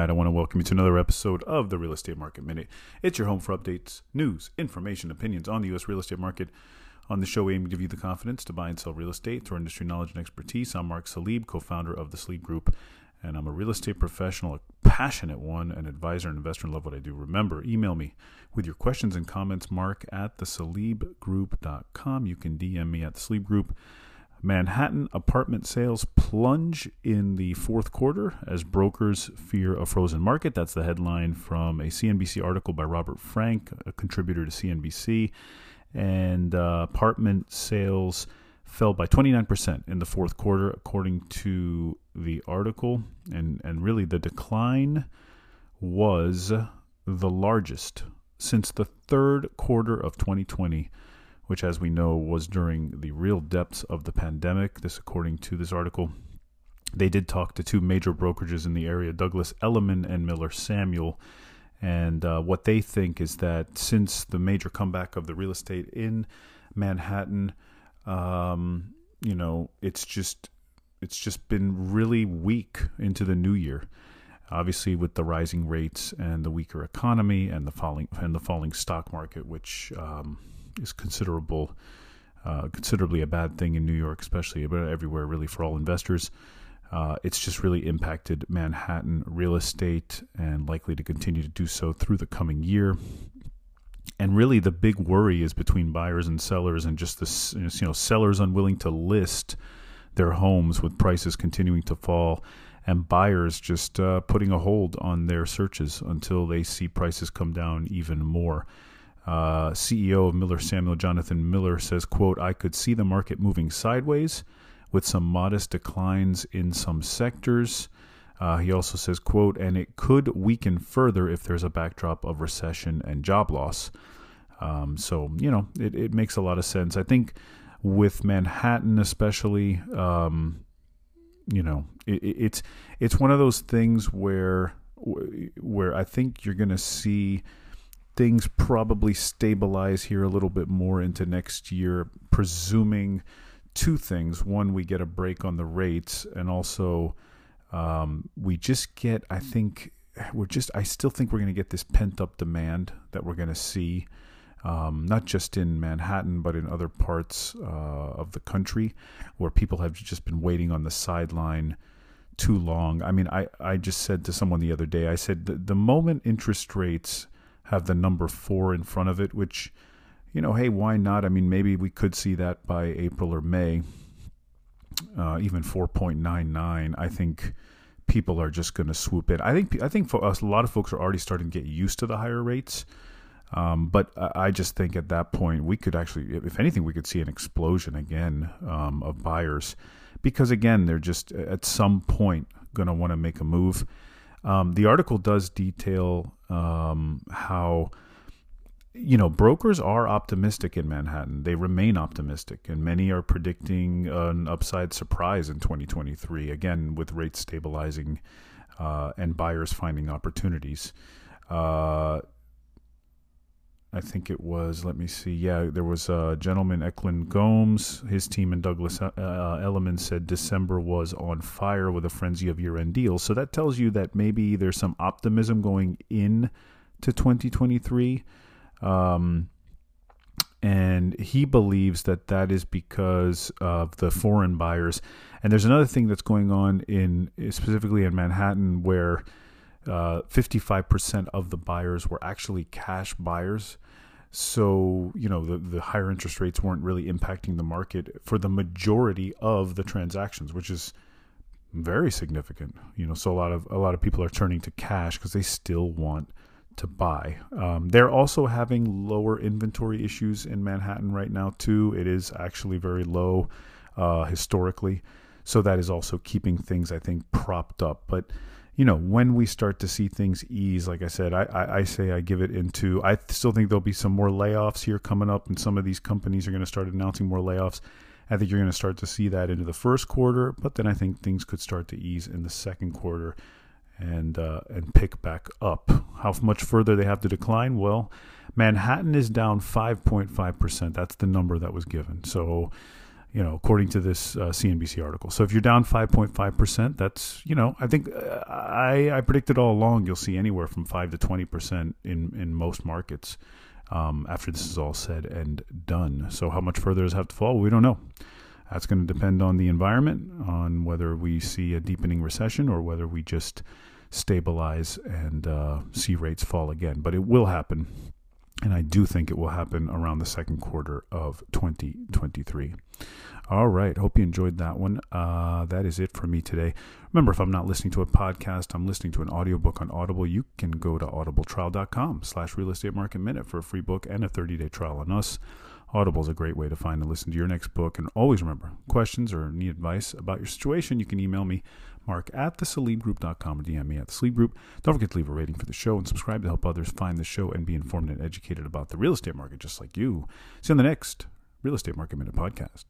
right, I want to welcome you to another episode of the Real Estate Market Minute. It's your home for updates, news, information, opinions on the U.S. real estate market. On the show, we aim to give you the confidence to buy and sell real estate through industry knowledge and expertise. I'm Mark Salib, co-founder of The Salib Group, and I'm a real estate professional, a passionate one, an advisor, an investor, and love what I do. Remember, email me with your questions and comments, mark at thesalibgroup.com. You can DM me at The Salib Group. Manhattan apartment sales plunge in the fourth quarter as brokers fear a frozen market. That's the headline from a CNBC article by Robert Frank, a contributor to CNBC. And apartment sales fell by 29% in the fourth quarter, according to the article. And really, the decline was the largest since the third quarter of 2020, which, as we know, was during the real depths of the pandemic. This, according to this article, they did talk to two major brokerages in the area, Douglas Elliman and Miller Samuel. And what they think is that since the major comeback of the real estate in Manhattan, it's just been really weak into the new year. Obviously, with the rising rates and the weaker economy and the falling stock market, which is considerably a bad thing in New York, especially, but everywhere really for all investors. It's just really impacted Manhattan real estate and likely to continue to do so through the coming year. And really, the big worry is between buyers and sellers, and just this, sellers unwilling to list their homes with prices continuing to fall, and buyers just putting a hold on their searches until they see prices come down even more. CEO of Miller Samuel, Jonathan Miller, says, quote, "I could see the market moving sideways with some modest declines in some sectors." He also says, quote, "and it could weaken further if there's a backdrop of recession and job loss." So it makes a lot of sense. I think with Manhattan especially, it's one of those things where I think you're going to see things probably stabilize here a little bit more into next year, presuming two things. One, we get a break on the rates, and also I still think we're going to get this pent-up demand that we're going to see, not just in Manhattan, but in other parts of the country where people have just been waiting on the sideline too long. I mean, I just said to someone the other day, I said, the moment interest rates have the number 4 in front of it, which, hey, why not? I mean, maybe we could see that by April or May, even 4.99. I think people are just going to swoop in. I think for us, a lot of folks are already starting to get used to the higher rates. But I just think at that point, we could actually, if anything, we could see an explosion again of buyers, because again, they're just at some point going to want to make a move. The article does detail how, brokers are optimistic in Manhattan. They remain optimistic, and many are predicting an upside surprise in 2023, again, with rates stabilizing and buyers finding opportunities. I think it was, there was a gentleman, Eklund Gomes, his team, and Douglas Elliman said December was on fire with a frenzy of year-end deals. So that tells you that maybe there's some optimism going in to 2023. And he believes that is because of the foreign buyers. And there's another thing that's going on specifically in Manhattan, where 55% of the buyers were actually cash buyers. So, the higher interest rates weren't really impacting the market for the majority of the transactions, which is very significant. So a lot of people are turning to cash because they still want to buy. They're also having lower inventory issues in Manhattan right now too. It is actually very low historically. So that is also keeping things, I think, propped up. But when we start to see things ease, like I said, I still think there'll be some more layoffs here coming up, and some of these companies are going to start announcing more layoffs. I think you're going to start to see that into the first quarter, but then I think things could start to ease in the second quarter and pick back up. How much further they have to decline? Well, Manhattan is down 5.5%. That's the number that was given. So, you know, according to this CNBC article. So if you're down 5.5%, that's, you know, I think I predicted all along you'll see anywhere from 5 to 20% in most markets after this is all said and done. So how much further does it have to fall? We don't know. That's going to depend on the environment, on whether we see a deepening recession or whether we just stabilize and see rates fall again. But it will happen, and I do think it will happen around the second quarter of 2023. All right. Hope you enjoyed that one. That is it for me today. Remember, if I'm not listening to a podcast, I'm listening to an audiobook on Audible. You can go to audibletrial.com/real estate market minute for a free book and a 30-day trial on us. Audible is a great way to find and listen to your next book. And always remember, questions or need advice about your situation, you can email me, mark@thesalibgroup.com, or DM me at The Salib Group. Don't forget to leave a rating for the show and subscribe to help others find the show and be informed and educated about the real estate market just like you. See you on the next Real Estate Market Minute podcast.